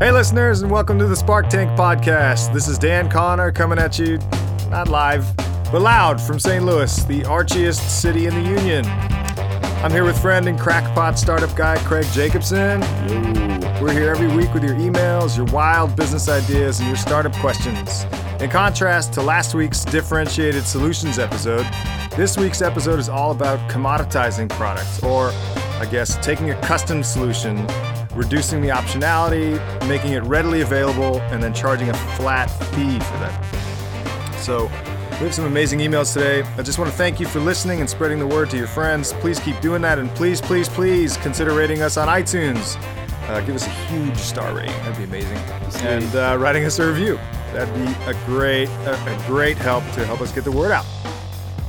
Hey listeners, and welcome to the Spark Tank podcast. This is Dan Connor coming at you, not live, but loud from St. Louis, the archiest city in the union. I'm here with friend and crackpot startup guy, Craig Jacobson. Yo. We're here every week with your emails, your wild business ideas, and your startup questions. In contrast to last week's differentiated solutions episode, this week's episode is all about commoditizing products, or I guess taking a custom solution, reducing the optionality, making it readily available, and then charging a flat fee for that. So we have some amazing emails today. I just want to thank you for listening and spreading the word to your friends. Please keep doing that, and please, please, please consider rating us on iTunes. Give us a huge star rating. That'd be amazing. And writing us a review. That'd be a great help to help us get the word out.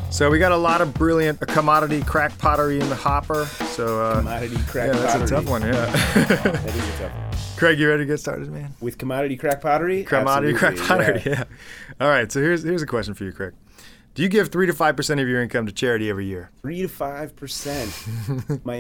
So we got a lot of brilliant commodity crackpottery in the hopper. So commodity crackpottery. Yeah, that's a tough one. Yeah, that is a tough one. Craig, you ready to get started, man? With commodity crackpottery. Commodity crackpottery. Yeah. All right. So here's a question for you, Craig. Do you give 3 to 5% of your income to charity every year? 3 to 5%. My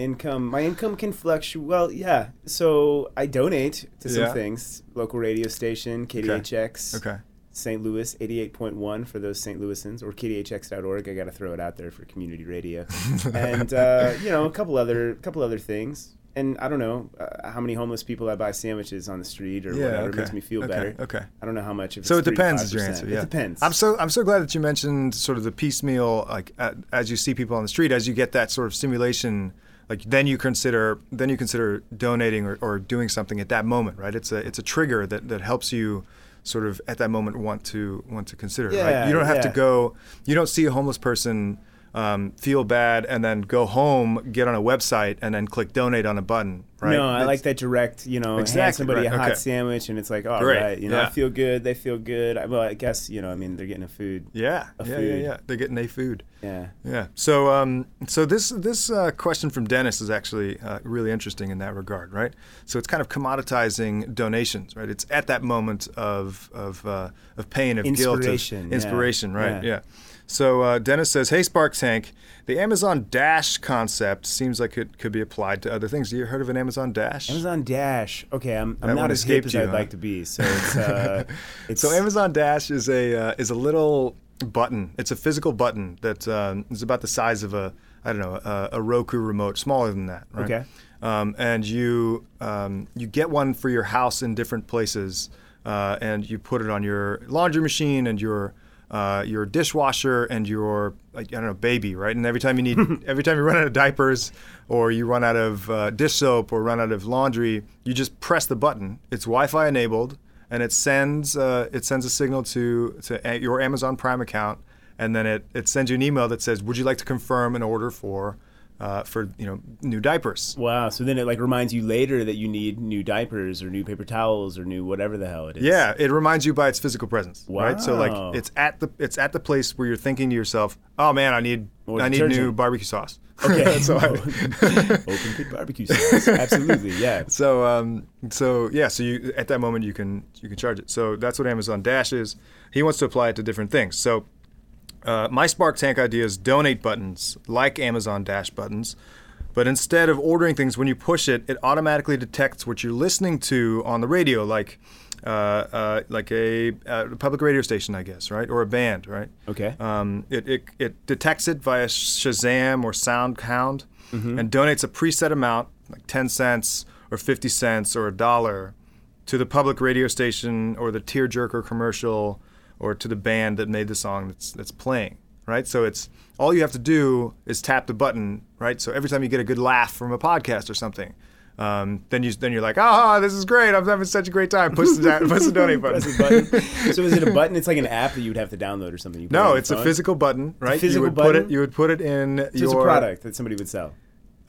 income can fluctuate. Well, yeah. So I donate to some things. Local radio station, KDHX. Okay. St. Louis 88.1 for those St. Louisans, or KDHX.org. I got to throw it out there for community radio, and a couple other things. And I don't know how many homeless people I buy sandwiches on the street or whatever. It makes me feel better. Okay. I don't know how much. If so it's it depends. 3 to 5%. Is your answer? Yeah. It depends. I'm so glad that you mentioned sort of the piecemeal, like as you see people on the street, as you get that sort of stimulation. Like then you consider donating or doing something at that moment, right? It's a trigger that helps you sort of at that moment want to consider, right? You don't have to go, you don't see a homeless person feel bad and then go home, get on a website, and then click donate on a button, right? No, I like that direct, hand somebody a hot sandwich and it's like, all right, I feel good, they feel good. Well, I guess, they're getting a food. Yeah, they're getting a food. Yeah. So this question from Dennis is actually really interesting in that regard, right? So it's kind of commoditizing donations, right? It's at that moment of pain, of guilt, of inspiration, right? Yeah. So Dennis says, hey, Spark Tank, the Amazon Dash concept seems like it could be applied to other things. Have you heard of an Amazon Dash? Amazon Dash. Okay, I'm not as hip as I'd like to be. So it's so Amazon Dash is a little button. It's a physical button that is about the size of a Roku remote, smaller than that. Right? Okay. And you get one for your house in different places, and you put it on your laundry machine and your dishwasher and your baby, right? And every time you run out of diapers or you run out of dish soap or run out of laundry, you just press the button. It's Wi-Fi enabled, and it sends a signal to your Amazon Prime account, and then it sends you an email that says, "Would you like to confirm an order for new diapers?" Wow! So then it reminds you later that you need new diapers or new paper towels or new whatever the hell it is. Yeah, it reminds you by its physical presence. Wow! Right? So it's at the place where you're thinking to yourself, "Oh man, I need new barbecue sauce." Okay, that's all right. Open pit barbecue sauce. Absolutely, yeah. So so you at that moment you can charge it. So that's what Amazon Dash is. He wants to apply it to different things. So. My Spark Tank idea is donate buttons, like Amazon Dash buttons, but instead of ordering things, when you push it, it automatically detects what you're listening to on the radio, like a public radio station, I guess, right, or a band, right? Okay. It detects it via Shazam or SoundHound, and donates a preset amount, like 10 cents or 50 cents or $1, to the public radio station or the tearjerker commercial. Or to the band that made the song that's playing, right? So it's all you have to do is tap the button, right? So every time you get a good laugh from a podcast or something, then you're like, this is great! I'm having such a great time. Push the donate button. Press the button. So is it a button? It's like an app that you would have to download or something. No, it's a physical button, right? You would put it in. So it's a product that somebody would sell.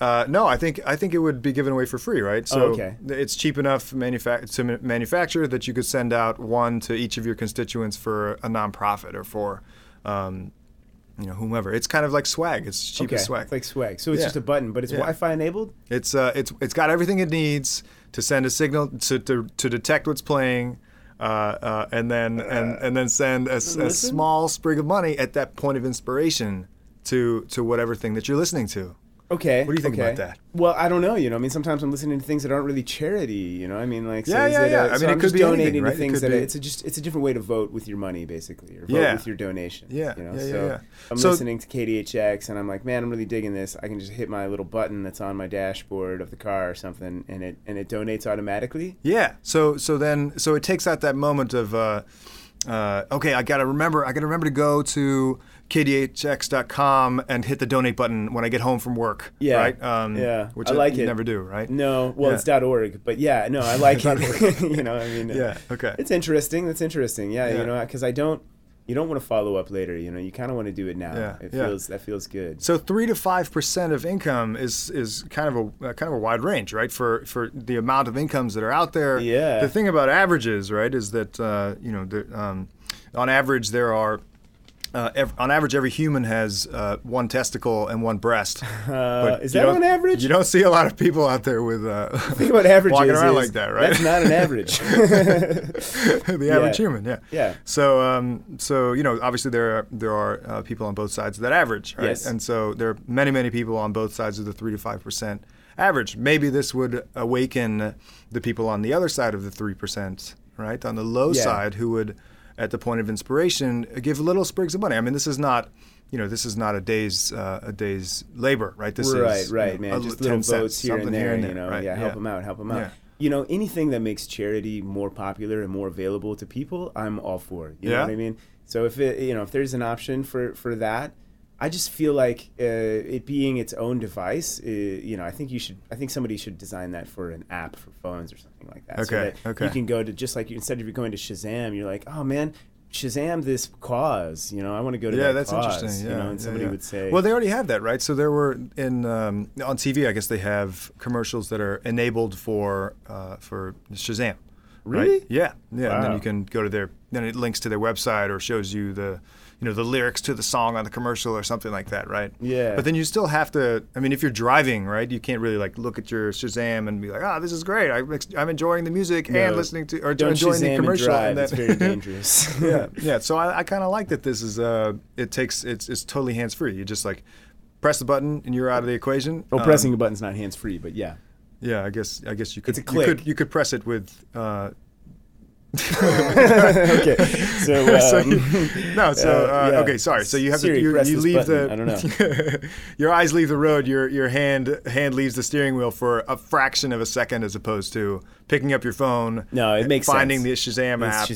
No, I think it would be given away for free, right? So it's cheap enough to manufacture that you could send out one to each of your constituents for a nonprofit or for, whomever. It's kind of like swag. It's cheap as swag. It's like swag. So it's just a button, but it's Wi-Fi enabled. It's got everything it needs to send a signal to detect what's playing. And then send a small sprig of money at that point of inspiration to whatever thing that you're listening to. Okay. What do you think about that? Well, I don't know. You know, I mean, sometimes I'm listening to things that aren't really charity. You know, I mean, like, so I mean, it could be donating to things that it's a different way to vote with your money, basically, or vote with your donation. Yeah. You know, so I'm listening to KDHX, and I'm like, man, I'm really digging this. I can just hit my little button that's on my dashboard of the car or something, and it donates automatically. Yeah. So then it takes out that moment of, okay, I gotta remember to go to KDHX.com and hit the donate button when I get home from work. Yeah. Right? Which I like it. You never do, right? No. Well, it's .org, but yeah, no, I like it. You know, I mean, yeah, okay. It's interesting. That's interesting. Yeah. You know, because you don't want to follow up later. You know, you kind of want to do it now. Yeah. That feels good. So 3 to 5% of income is kind of a wide range, right? For the amount of incomes that are out there. Yeah. The thing about averages, right, is that, you know, on average there are, on average, every human has one testicle and one breast. Is that on average? You don't see a lot of people out there with walking around like that, right? That's not an average. The average human, yeah. So, you know, obviously there are people on both sides of that average, right? Yes. And so there are many, many people on both sides of the 3 to 5% average. Maybe this would awaken the people on the other side of the 3%, right? On the low side, who would, at the point of inspiration, give little sprigs of money. I mean, this is not a day's labor, right? This is right, you know, man. Just little votes here and there, you know. Right? Yeah, help them out. Yeah. You know, anything that makes charity more popular and more available to people, I'm all for. You know what I mean? So if there's an option for that, I just feel like it being its own device, you know, I think somebody should design that for an app for phones or something like that. Okay. So that you can go to, just like, instead of you going to Shazam, you're like, oh man, Shazam this cause, you know, I want to go to that cause. Yeah, that's interesting. You know, and somebody would say, well, they already have that, right? So there were on TV, I guess they have commercials that are enabled for Shazam. Really? Right? Yeah. Yeah. Wow. And then you can go to then it links to their website or shows you the lyrics to the song on the commercial or something like that, right? Yeah. But then you still have to, I mean, if you're driving, right, you can't really, like, look at your Shazam and be like, this is great. I'm enjoying the music and listening to, or enjoying Shazam the commercial. And that's very dangerous. Yeah. So I kind of like that this is, it's totally hands-free. You just, like, press the button and you're out of the equation. Oh, pressing the button's not hands-free, but yeah. Yeah, I guess you could. It's a click. You could press it with. Okay. So, okay. Sorry. So you have Siri, to. You leave button. I don't know. Your eyes leave the road. Your hand leaves the steering wheel for a fraction of a second, as opposed to picking up your phone. No, it makes sense. Finding the Shazam app.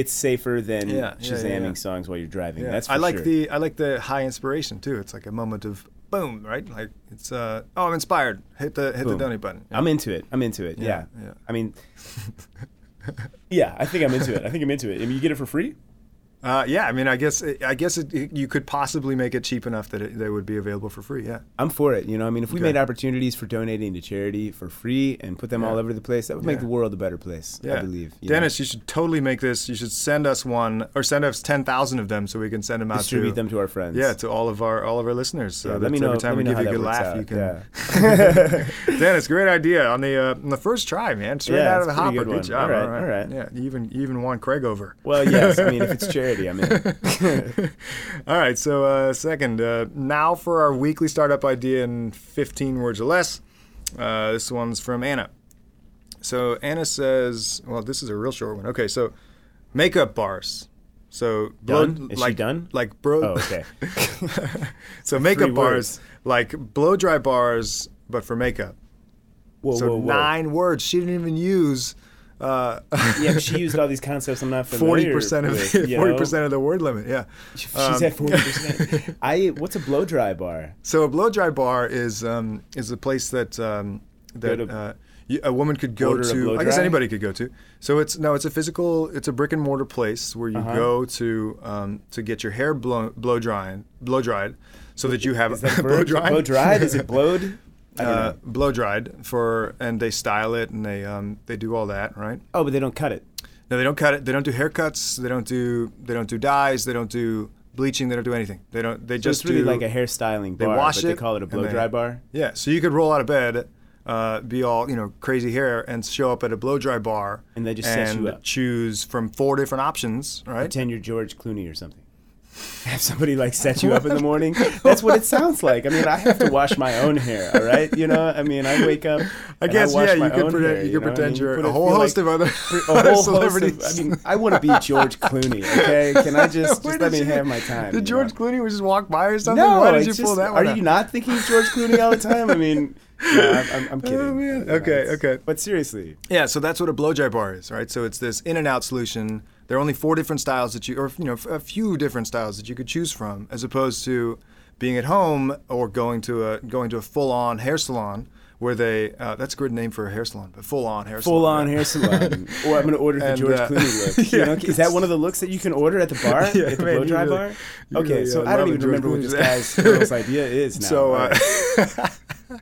It's safer than Shazamming songs while you're driving. Yeah. That's. I like the high inspiration too. It's like a moment of. Boom, right? Like it's I'm inspired. Hit the donate button. Yeah. I'm into it. Yeah. I mean, I think I'm into it. I mean, you get it for free? Yeah. I mean, I guess you could possibly make it cheap enough that they would be available for free. Yeah. I'm for it. You know, I mean, if we made opportunities for donating to charity for free and put them all over the place, that would make the world a better place. Yeah. I believe. Dennis, you should totally make this. You should send us one, or send us 10,000 of them, so we can send them out. Distribute them to our friends. Yeah, to all of our listeners. So let me know. Every time we give you a good laugh, out. You can. Yeah. Dennis, great idea on the first try, man. Straight out of the hopper. Good job. All right. Yeah, you even won Craig over. Well, yes. I mean, if it's charity. I mean. All right, so second, now for our weekly startup idea in 15 words or less. This one's from Anna. So Anna says, well, this is a real short one. Okay, so makeup bars. So done? Is she done? Like bro. Oh, okay. So makeup bars, like blow dry bars, but for makeup. Whoa, so 9 words. She didn't even use. But she used all these concepts I'm not familiar with. 40% of the word limit, yeah. She's at 40%. What's a blow dry bar? So a blow dry bar is a place that a woman could go to. I guess anybody could go to. So it's a brick and mortar place where you go to get your hair blow dried, so that you have blow dried. Blow dried? Is it blowed? Blow dried and they style it and they do all that, right? Oh, but they don't cut it. No, they don't cut it. They don't do haircuts. They don't do dyes. They don't do bleaching. They don't do anything. They don't. They so just it's really do, like a hairstyling bar. They wash it. They call it a blow dry bar. Yeah. So you could roll out of bed, be all crazy hair, and show up at a blow dry bar. And they just set you up. Choose from 4 different options, right? Pretend you're George Clooney or something. Have somebody like set you up in the morning. That's what it sounds like. I mean, I have to wash my own hair. All right, you know. I mean, I wake up. I guess I wash my own hair, you could pretend you're a whole host of other celebrities. I mean, I want to be George Clooney. Okay, can I just let me have my time? Did George Clooney just walk by or something? No, why did you pull that one? Are you not thinking of George Clooney all the time? I mean. Yeah, I'm kidding. Oh, man. Okay. But seriously. Yeah, so that's what a blow dry bar is, right? So it's this in and out solution. There are only four different styles that you, or you know, a few different styles that you could choose from, as opposed to being at home or going to a full on hair salon where they that's a good name for a hair salon, but full on hair salon. Or I'm gonna order the George Clooney look. Yeah, you know? Is that one of the looks that you can order at the bar? Yeah, at the blow dry bar? Okay, so I don't even remember what this guy's girl's idea is now. So.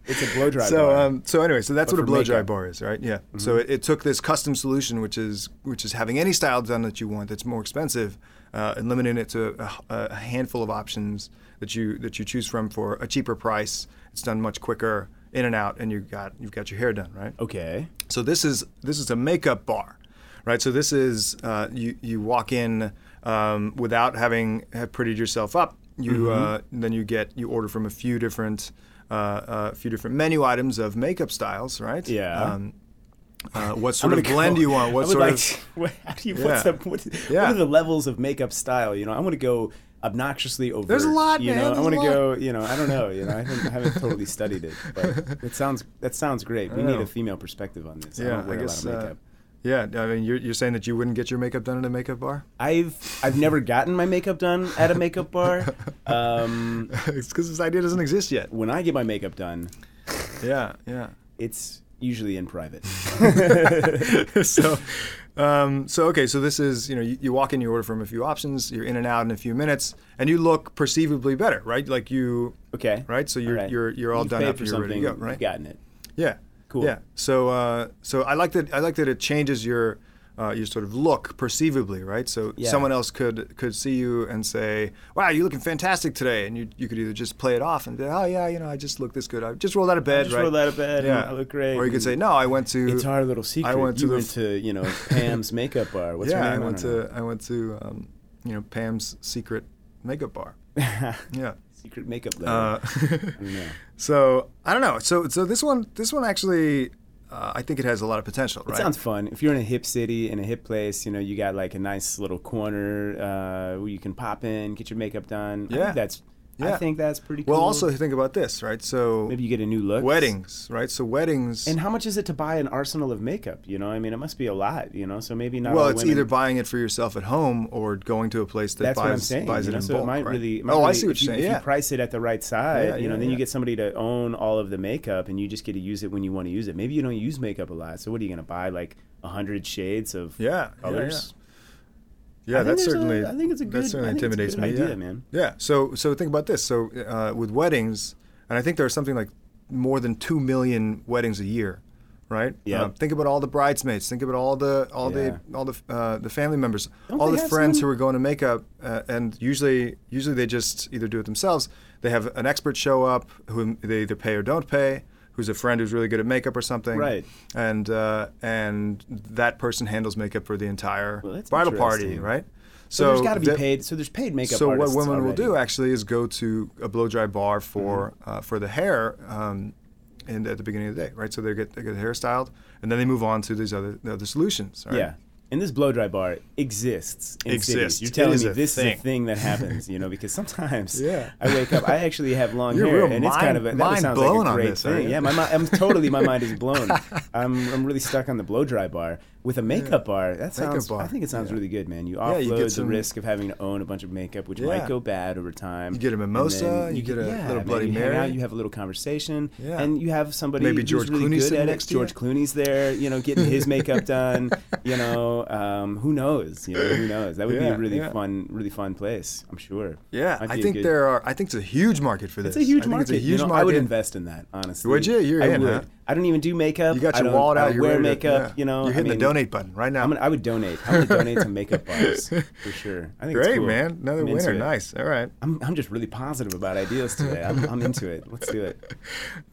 It's a blow dry bar. So that's what a blow dry bar is, right? Yeah. Mm-hmm. So it took this custom solution, which is having any style done that you want that's more expensive, and limiting it to a handful of options that you choose from for a cheaper price. It's done much quicker, in and out, and you've got your hair done, right? Okay. So this is a makeup bar, right? So this is you walk in without have prettied yourself up. Then you order from a few different menu items of makeup styles, right? Yeah. What sort of blend do you want? What sort of? How do you? Yeah. What are the levels of makeup style? You know, I want to go obnoxiously overt. There's a lot, you know. I want to go. You know, I don't know. You know, I haven't totally studied it, but that sounds great. We need a female perspective on this. Yeah, I guess. A lot of makeup. Yeah, I mean, you're saying that you wouldn't get your makeup done at a makeup bar? I've never gotten my makeup done at a makeup bar. It's because this idea doesn't exist yet. When I get my makeup done, yeah, it's usually in private. So this is, you know, you walk in, you order from a few options, you're in and out in a few minutes, and you look perceivably better, right? Like you, okay, right? So you're all done up, you're ready to go, right? You've gotten it. Yeah. Cool. Yeah. So I like that it changes your sort of look perceivably, right? So someone else could see you and say, "Wow, you're looking fantastic today," and you could either just play it off and be, "Oh yeah, you know, I just look this good. I just rolled out of bed, and I look great." Or you could say, "No, I went to." It's our little secret. I went to Pam's makeup bar. What's her name? I went to you know, Pam's secret makeup bar. Yeah. Secret makeup level. So I don't know. So this one actually, I think it has a lot of potential. Right? It sounds fun. If you're in a hip city, in a hip place, you know, you got like a nice little corner where you can pop in, get your makeup done. Yeah, I think that's pretty cool. Well, also think about this, right? So maybe you get a new look. Weddings, right? So weddings. And how much is it to buy an arsenal of makeup? You know, I mean, it must be a lot. You know, so maybe not. Well, it's women. Either buying it for yourself at home or going to a place that buys it in bulk. So it might really. I see what you're saying. If you price it at the right side, then you get somebody to own all of the makeup, and you just get to use it when you want to use it. Maybe you don't use makeup a lot, so what are you going to buy? Like 100 shades of colors. Yeah. Yeah, that certainly intimidates me. Idea, yeah. Man. Yeah. So think about this. So with weddings, and I think there are something like more than 2 million weddings a year, right? Yeah. Think about all the bridesmaids. Think about all the family members, all the friends who are going to make up, and usually they just either do it themselves. They have an expert show up who they either pay or don't pay, who's a friend who's really good at makeup or something, right? And that person handles makeup for the entire bridal party, right? So there's got to be paid. So there's paid makeup. So what women will do actually is go to a blow dry bar for the hair, and at the beginning of the day, right? So they get the hair styled, and then they move on to these other solutions, right? Yeah. And this blow dry bar exists in cities. You're telling me this is a thing that happens, you know, because sometimes I wake up, I actually have long hair, and it's kind of a great thing. Yeah, my mind is blown. I'm really stuck on the blow dry bar. With a makeup bar, I think it sounds really good, man. You offload the risk of having to own a bunch of makeup, which might go bad over time. You get a mimosa, you get a little Bloody Mary. You have a little conversation, and you have somebody who's really good at it. George Clooney's there, you know, getting his makeup done. You know, who knows? You know, who knows? That would be a really fun place, I'm sure. Yeah, I think it's a huge market for this. It's a huge market. I would invest in that, honestly. Would you? You're in, huh? I don't even do makeup. You got your wallet out. I wear makeup. Yeah. You know, you're hitting the donate button right now. I would donate. I'm gonna donate to makeup bars for sure. I think it's cool. Man. Another winner. Nice. All right. I'm just really positive about ideas today. I'm into it. Let's do it.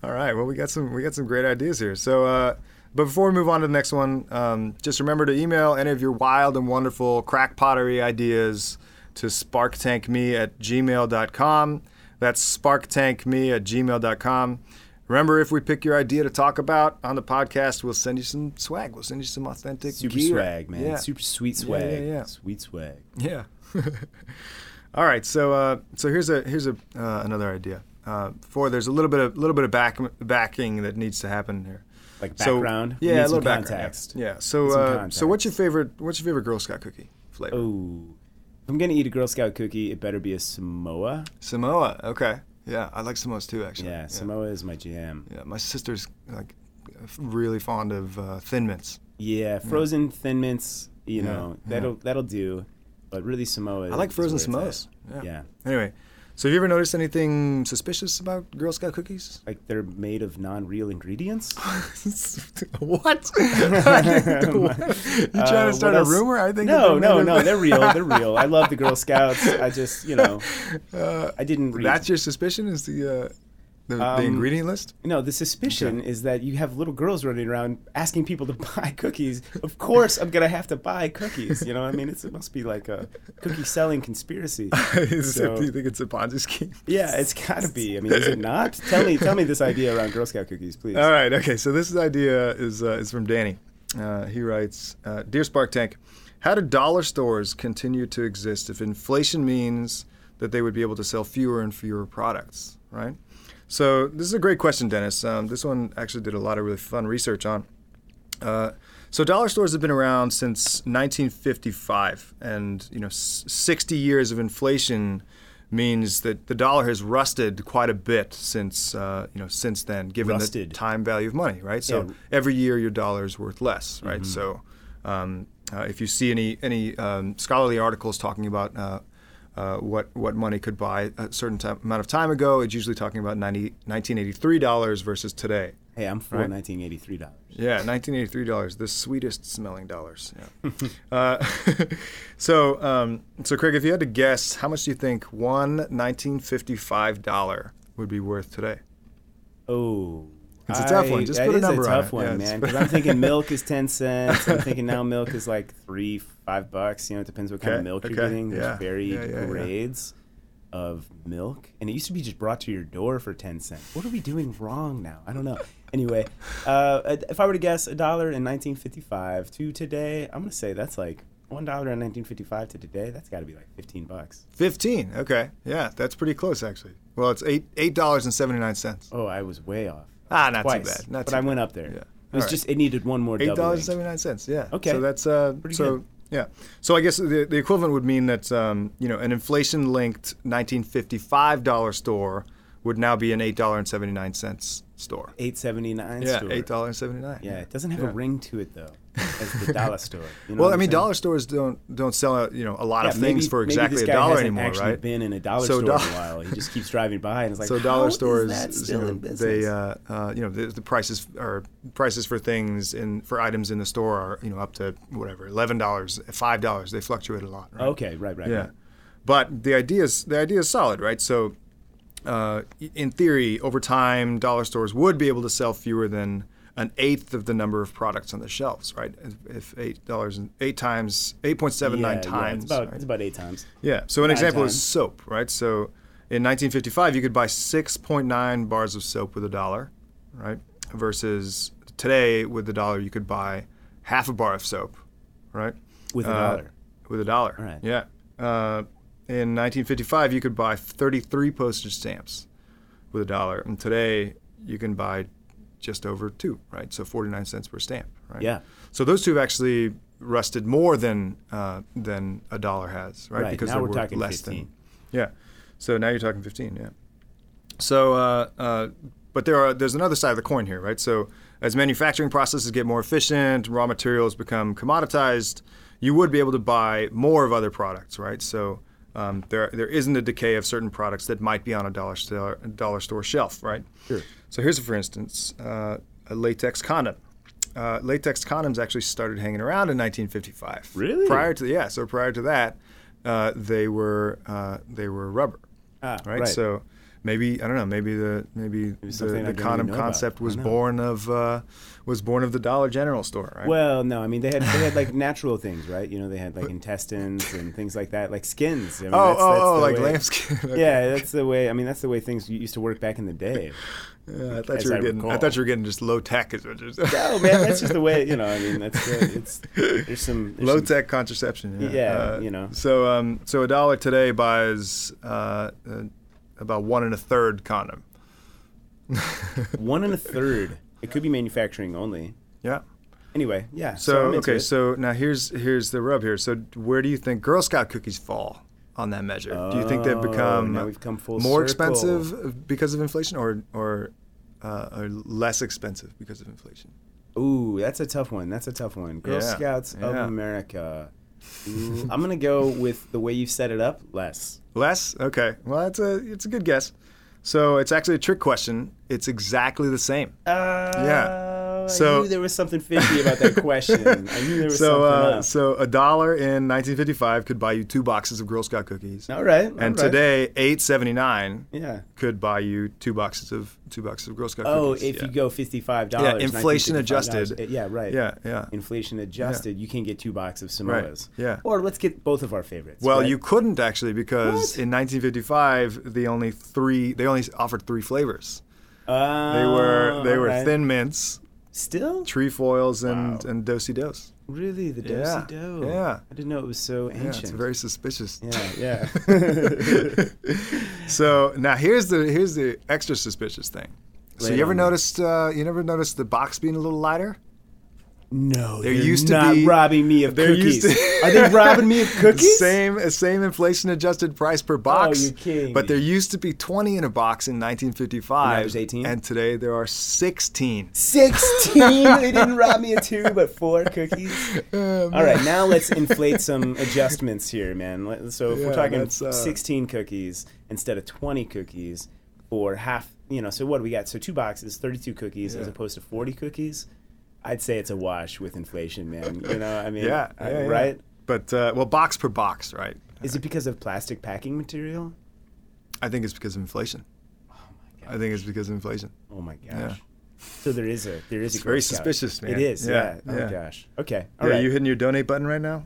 All right. Well, we got some great ideas here. So, but before we move on to the next one, just remember to email any of your wild and wonderful crack pottery ideas to sparktankme@gmail.com. That's sparktankme@gmail.com. Remember, if we pick your idea to talk about on the podcast, we'll send you some swag. We'll send you some authentic gear. Swag, man. Yeah. Super sweet swag. Yeah. Sweet swag. Yeah. All right. So here's another idea. There's a little bit of backing that needs to happen here. Like background. So, yeah, a little context. Background. Yeah. So what's your favorite Girl Scout cookie flavor? Oh, if I'm gonna eat a Girl Scout cookie, it better be a Samoa. Samoa. Okay. Yeah, I like Samoas too, actually. Yeah, Samoa is my jam. Yeah, my sister's like really fond of Thin Mints. Yeah, frozen Thin Mints, that'll do. But really Samoa is I like frozen Samoas. Yeah. Anyway, so have you ever noticed anything suspicious about Girl Scout cookies? Like they're made of non-real ingredients? What? You trying to start a rumor? I think no, they're real. They're real. I love the Girl Scouts. I just, I didn't read. That's your suspicion is the ingredient list? No, the suspicion is that you have little girls running around asking people to buy cookies. Of course I'm going to have to buy cookies. You know what I mean? It must be like a cookie-selling conspiracy. Do you think it's a Ponzi scheme? Yeah, it's got to be. I mean, is it not? Tell me this idea around Girl Scout cookies, please. All right, okay. So this idea is from Danny. He writes, Dear Spark Tank, how do dollar stores continue to exist if inflation means that they would be able to sell fewer and fewer products, right? So this is a great question, Dennis. This one actually did a lot of really fun research on. So dollar stores have been around since 1955, and 60 years of inflation means that the dollar has rusted quite a bit since then, given the time value of money, right? So every year your dollar is worth less, right? Mm-hmm. So if you see any scholarly articles talking about what money could buy a certain amount of time ago, it's usually talking about $1983 versus today. Hey, I'm for $1983. Yeah, $1983, the sweetest smelling dollars. Yeah. So Craig, if you had to guess, how much do you think one 1955 dollar would be worth today? Oh, it's a tough one. Just put a number on it. That is a tough one, man. Because I'm thinking milk is 10 cents. I'm thinking now milk is like $3, $5. It depends what kind of milk you're getting. There's varied grades of milk, and it used to be just brought to your door for 10 cents. What are we doing wrong now? I don't know. Anyway, if I were to guess $1 in 1955 to today, I'm gonna say that's like $1 in 1955 to today. That's got to be like $15. 15. Okay. Yeah, that's pretty close actually. Well, it's $8.79. Oh, I was way off. Not twice, too bad. But I went up there. Yeah. It was it needed one more doubling. $8.79, yeah. Okay. So that's pretty good. Yeah. So I guess the equivalent would mean that an inflation-linked 1955 dollar store would now be an $8.79 store. $8.79. Yeah, it doesn't have a ring to it though, as the dollar store. Dollar stores don't sell a lot of things for exactly $1 anymore, right? This guy hasn't actually been in a dollar store in a while. He just keeps driving by and it's like, so dollar stores, is that still in business? They the prices for things for items in the store are up to whatever $11, $5. They fluctuate a lot. Right? Okay, right. Yeah, right. But the idea is solid, right? So. In theory, over time, dollar stores would be able to sell fewer than an eighth of the number of products on the shelves, right? If $8 and 8.79 times. Yeah, it's about 8 times. Yeah. So an example is soap, right? So in 1955, you could buy 6.9 bars of soap with $1, right? Versus today, with $1, you could buy half a bar of soap, right? With $1. With $1. All right. Yeah. In 1955, you could buy 33 postage stamps with $1, and today you can buy just over 2, right? So 49 cents per stamp, right? Yeah. So those two have actually rusted more than $1 has, right? Because now we're talking less 15. Yeah. So now you're talking 15, yeah. So, but there's another side of the coin here, right? So as manufacturing processes get more efficient, raw materials become commoditized, you would be able to buy more of other products, right? So there isn't a decay of certain products that might be on a dollar store shelf, right? Sure. So here's, for instance, a latex condom. Latex condoms actually started hanging around in 1955. Really? Prior to that, they were rubber. Ah, right. So maybe, I don't know, maybe the condom concept was born of the Dollar General store, right? Well, no, I mean they had like natural things, right? You know, they had like intestines and things like that, like skins. I mean, that's like lambskin. Okay. Yeah, that's the way. I mean, that's the way things used to work back in the day. Yeah, I thought you were getting just low tech is what you're saying. No, man, that's just the way. You know, I mean, that's there's low tech contraception. Yeah, you know. So $1 today buys about 1 1/3 condom. 1 1/3. It could be manufacturing only. Yeah. Anyway, yeah. So now here's the rub here. So where do you think Girl Scout cookies fall on that measure? Do you think they've become more expensive because of inflation, or less expensive because of inflation? Ooh, that's a tough one. Girl Scouts of America. Ooh, I'm gonna go with the way you set it up. Less. Less? Okay. Well, it's a good guess. So it's actually a trick question. It's exactly the same. So, I knew there was something fishy about that question. I knew there was something up. So $1 in 1955 could buy you 2 boxes of Girl Scout cookies. All right. Today, $8.79 could buy you 2 boxes of Girl Scout cookies. If you go $55. Yeah, inflation adjusted. Yeah, right. Yeah. Inflation adjusted, you can get 2 boxes of Samoas. Right. Yeah. Or let's get both of our favorites. Well, right? You couldn't actually, because in 1955 they only offered 3 flavors. They were Thin Mints. Still? Trefoils and Do-Si-Dos. Really? The Do-Si-Do? Yeah. I didn't know it was so ancient. Yeah, it's very suspicious. Yeah. So now here's the extra suspicious thing. So you ever noticed the box being a little lighter? No, they're not robbing me of cookies. Are they robbing me of cookies? Same inflation-adjusted price per box. Oh, you're kidding. But there used to be 20 in a box in 1955. Now there's 18? And today there are 16. 16? They didn't rob me of 2, but 4 cookies? All right, now let's inflate some adjustments here, man. So if we're talking 16 cookies instead of 20 cookies, or half, you know, so what do we got? So 2 boxes, 32 cookies as opposed to 40 cookies? I'd say it's a wash with inflation, man. You know, I mean, right? But, box per box, right? Is it because of plastic packing material? I think it's because of inflation. Oh, my gosh. Yeah. So there is a Girl Scout. Very suspicious, man. It is, yeah. Oh, gosh. Okay, all right. Are you hitting your donate button right now?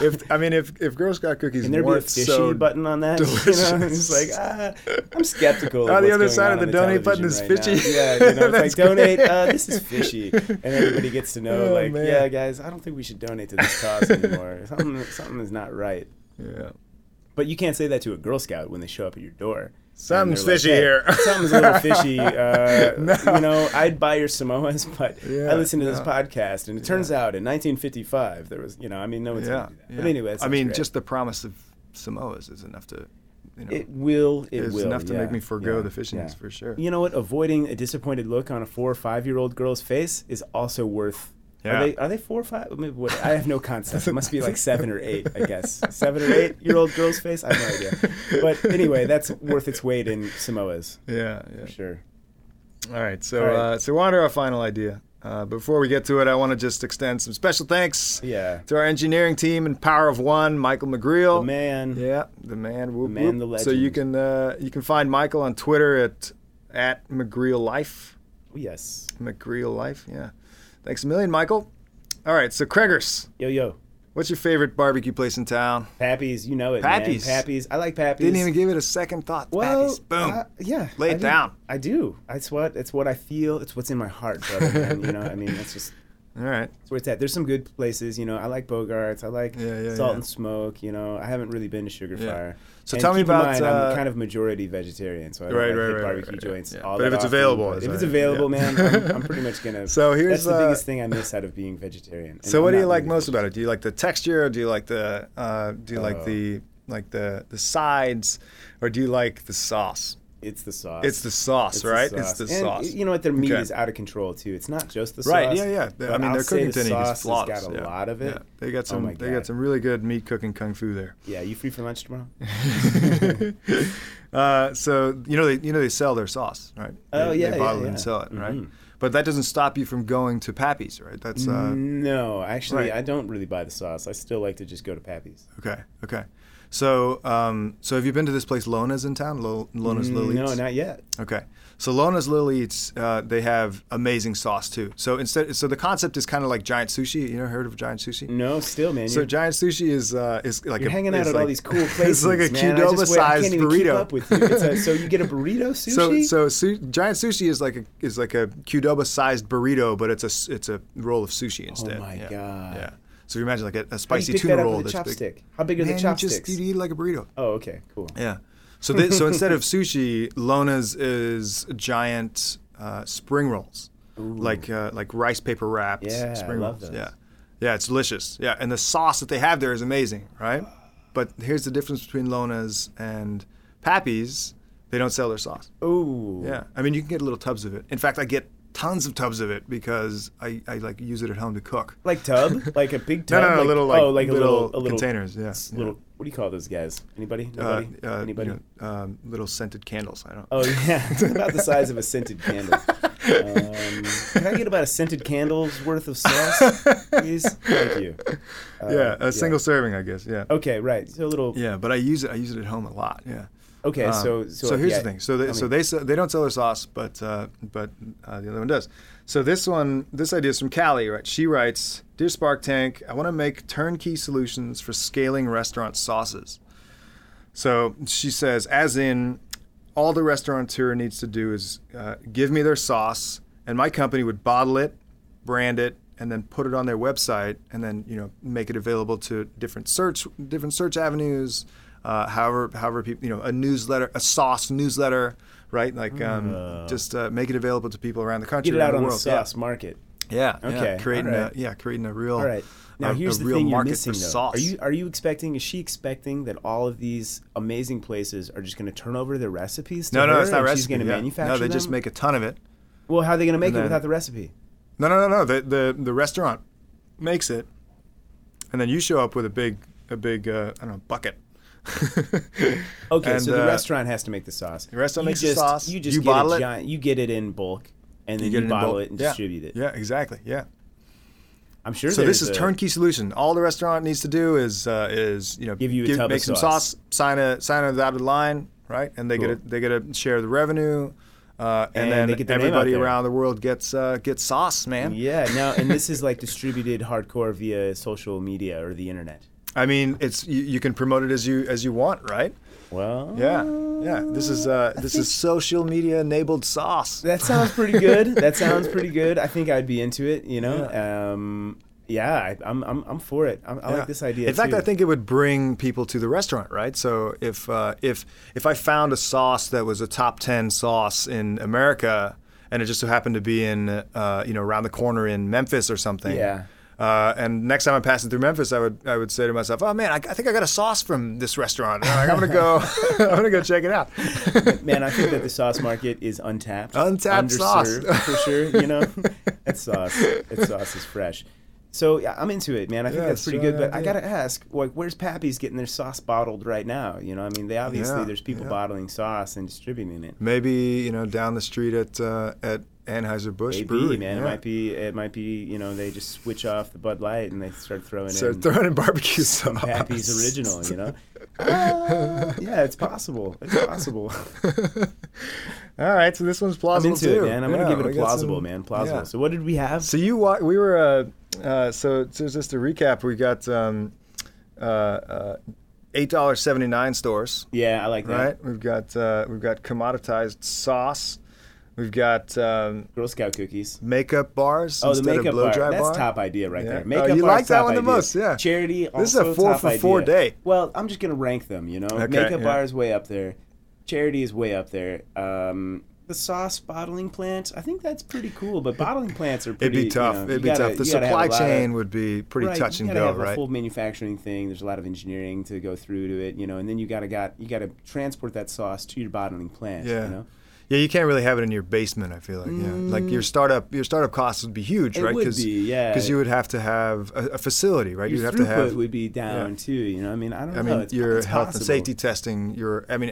If Girl Scout cookies weren't so button on that, delicious. You know, it's like, I'm skeptical of the other side of the donate button is right fishy. Yeah, you know, it's like, donate, this is fishy. And everybody gets to know, guys, I don't think we should donate to this cause anymore. Something is not right. Yeah. But you can't say that to a Girl Scout when they show up at your door. Something's fishy here. Something's a little fishy. You know, I'd buy your Samoas, but I listened to this podcast, and it turns out in 1955 there was, you know, I mean, no one's going to do that. But anyway, just the promise of Samoas is enough to, you know. It will. It's enough to make me forego the fishiness for sure. You know what? Avoiding a disappointed look on a 4- or 5-year-old girl's face is also worth. Yeah. Are they 4 or 5? I have no concept. It must be like 7 or 8, I guess. 7 or 8-year-old girl's face? I have no idea. But anyway, that's worth its weight in Samoas. Yeah. For sure. All right. So on to our final idea. Before we get to it, I want to just extend some special thanks to our engineering team and Power of One, Michael McGreal. The man. Yeah, the man. Whoop, the man, whoop. The legend. So you can find Michael on Twitter at McGrealLife. Yes. McGrealLife, yeah. Thanks a million, Michael. All right, so Craigers. Yo. What's your favorite barbecue place in town? Pappy's, you know it. Pappy's. Man. Pappy's. I like Pappy's. Didn't even give it a second thought. Well, Pappy's. Boom. Yeah. Lay it down. I do. It's what I feel. It's what's in my heart, brother, man. You know, I mean, that's just. All right. That's where it's at. There's some good places, you know. I like Bogart's. I like Salt and Smoke, you know. I haven't really been to Sugar Fire. So and tell me about. I'm kind of majority vegetarian, so I don't like barbecue joints. Yeah. All but that if it's often, available, if it's available, man, I'm pretty much gonna. So here's that's the biggest thing I miss out of being vegetarian. So what do you like most about it? Do you like the texture? Or do you like the? Do you like the sides, or do you like the sauce? It's the sauce, right? You know what? Their meat is out of control too. It's not just the sauce. Right? Yeah. I mean, their cooking technique is flawless. Got a lot of it. Yeah. They got some. They got some really good meat cooking kung fu there. Yeah. You free for lunch tomorrow? So they sell their sauce, right? They bottle it and sell it, right? Mm-hmm. But that doesn't stop you from going to Pappy's, right? That's no. Actually, I don't really buy the sauce. I still like to just go to Pappy's. Okay. So, so have you been to this place, Lona's in town? Lona's Lil Eats? No, not yet. Okay. So Lona's Lil Eats, they have amazing sauce too. So the concept is kind of like giant sushi. You ever heard of giant sushi? No, still, man. So giant sushi is like you're hanging out at like, all these cool places. It's like a Qdoba-sized burrito. Up with you. So you get a burrito sushi. So giant sushi is like a Qdoba-sized burrito, but it's a roll of sushi instead. Oh my god. Yeah. So you imagine like a spicy tuna roll that's big. How big are the chopsticks? You eat like a burrito. Oh, okay, cool. Yeah. So instead of sushi, Lona's is giant spring rolls, like rice paper wrapped spring rolls. Those. Yeah, yeah, it's delicious. Yeah, and the sauce that they have there is amazing, right? But here's the difference between Lona's and Pappy's: they don't sell their sauce. Ooh. Yeah, I mean you can get little tubs of it. In fact, I get tons of tubs of it because I like use it at home to cook. Like tub? Like a big tub? No, little like, little containers, yeah. Little, what do you call those guys? Anybody? Nobody? Anybody? You know, little scented candles. I don't know. Oh, yeah. It's about the size of a scented candle. Can I get about a scented candle's worth of sauce, please? Thank you. Single serving, I guess, yeah. Okay, right. So a little... Yeah, but I use it at home a lot, yeah. Okay, so here's the thing. So they don't sell their sauce, but the other one does. So this idea is from Callie, right? She writes, "Dear Spark Tank, I want to make turnkey solutions for scaling restaurant sauces." So she says, as in, all the restaurateur needs to do is give me their sauce, and my company would bottle it, brand it, and then put it on their website, and then make it available to different search avenues. However, people, a newsletter, a sauce newsletter, right? Like, just make it available to people around the country. Get it out on the sauce market. Yeah. Okay. Yeah. Creating a real. All right. Now here's the thing you're missing, though. Sauce. Is she expecting that all of these amazing places are just going to turn over their recipes? No, it's not recipes. She's going to manufacture them. No, they just make a ton of it. Well, how are they going to make it without the recipe? No. The restaurant makes it, and then you show up with a big bucket. Okay, and, so the restaurant has to make the sauce. The restaurant makes the sauce. You get bottle it. You get it in bulk, and then you bottle it and distribute it. Yeah, exactly. Yeah, I'm sure. So this is a turnkey solution. All the restaurant needs to do is make some sauce, sign a dotted line, right? And they get a share of the revenue. And then everybody around the world gets sauce, man. Yeah. No, and this is like distributed hardcore via social media or the internet. I mean, it's you can promote it as you want, right? Well, yeah. This is social media enabled sauce. That sounds pretty good. I think I'd be into it. Yeah. I'm for it. I like this idea. In fact, I think it would bring people to the restaurant, right? So if I found a sauce that was a top 10 sauce in America, and it just so happened to be in around the corner in Memphis or something. Yeah. And next time I'm passing through Memphis, I would say to myself, "Oh man, I think I got a sauce from this restaurant. I'm gonna go check it out." Man, I think that the sauce market is untapped sauce for sure. That sauce is fresh. So yeah, I'm into it, man. I think that's pretty good. But I gotta ask, where's Pappy's getting their sauce bottled right now? They obviously there's people bottling sauce and distributing it. Maybe down the street at Anheuser-Busch brewery, man. Yeah. It might be. They just switch off the Bud Light and they start throwing in barbecue sauce. Pappy's original, it's possible. All right, so this one's plausible too. It, man. I'm gonna give it a plausible, man. Plausible. Yeah. So what did we have? So we were. So just to recap, we got $8.79 stores. Yeah, I like that. Right, we've got commoditized sauce. We've got Girl Scout cookies, makeup bars. Oh, the makeup bar. That's top idea right there. Makeup you like that one the most, yeah. Charity. This is a 4 for 4 day. Well, I'm just gonna rank them. Okay, makeup bar is way up there. Charity is way up there. The sauce bottling plant, I think that's pretty cool. But bottling plants are pretty. It'd be tough. The supply chain would be pretty touch and go, right? You gotta have a full manufacturing thing. There's a lot of engineering to go through to it, and then you gotta transport that sauce to your bottling plant. Yeah. Yeah, you can't really have it in your basement, I feel like. Yeah. Like your startup costs would be huge, right? Because you would have to have a facility, right? Your throughput would be down too, I don't know. It's your health possible. And safety testing,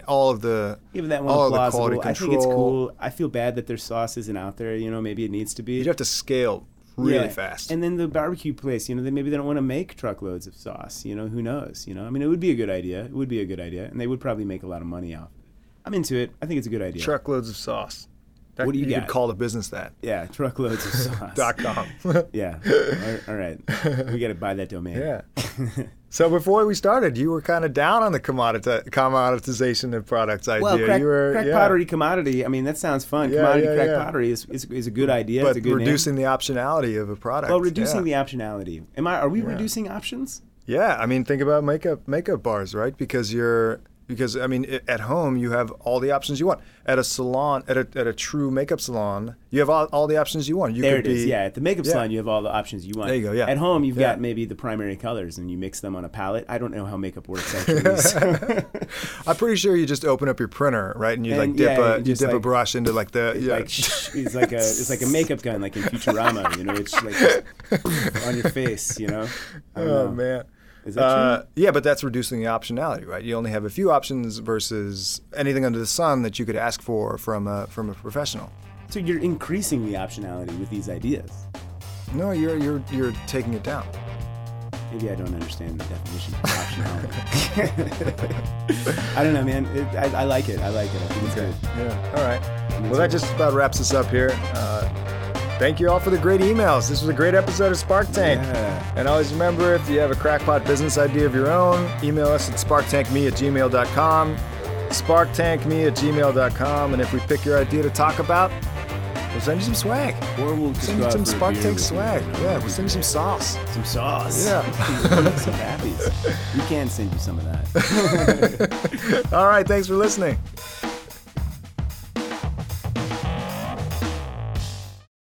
all of the even that one all plausible, of the quality control. I think it's cool. I feel bad that their sauce isn't out there, maybe it needs to be. You'd have to scale really fast. And then the barbecue place, you know, maybe they don't want to make truckloads of sauce. You know, who knows? You know, I mean, it would be a good idea. It would be a good idea, and they would probably make a lot of money off. I'm into it. I think it's a good idea. Truckloads of sauce. That, what do you got? You could call the business that. Yeah, truckloads of sauce. .com. Yeah. All right. We got to buy that domain. Yeah. So before we started, you were kind of down on the commoditization of products idea. Well, crack pottery commodity, I mean, that sounds fun. Yeah, commodity crack pottery is a good idea. But it's a good reducing name. The optionality of a product. Well, reducing the optionality. Are we reducing options? Yeah. I mean, think about makeup bars, right? Because I mean, at home you have all the options you want. At a salon, at a true makeup salon, you have all the options you want. At the makeup salon, you have all the options you want. There you go. Yeah. At home, you've got maybe the primary colors, and you mix them on a palette. I don't know how makeup works actually. So. I'm pretty sure you just open up your printer, right, and you dip a brush into like the it's like a makeup gun, like in Futurama, you know, it's like on your face, you know. Man. Is that true? Yeah, but that's reducing the optionality, right? You only have a few options versus anything under the sun that you could ask for from a professional. So you're increasing the optionality with these ideas. No, you're taking it down. Maybe I don't understand the definition of optionality. I don't know, man. I like it. I think it's good. Yeah. All right. Well, that just about wraps us up here. Thank you all for the great emails. This was a great episode of Spark Tank. Yeah. And always remember, if you have a crackpot business idea of your own, email us at sparktankme@gmail.com. Sparktankme@gmail.com. And if we pick your idea to talk about, we'll send you some swag. Or we'll send you some Spark Tank swag. Yeah, we'll send you some sauce. Some sauce. Yeah. Some Pappy's. We can send you some of that. All right, thanks for listening.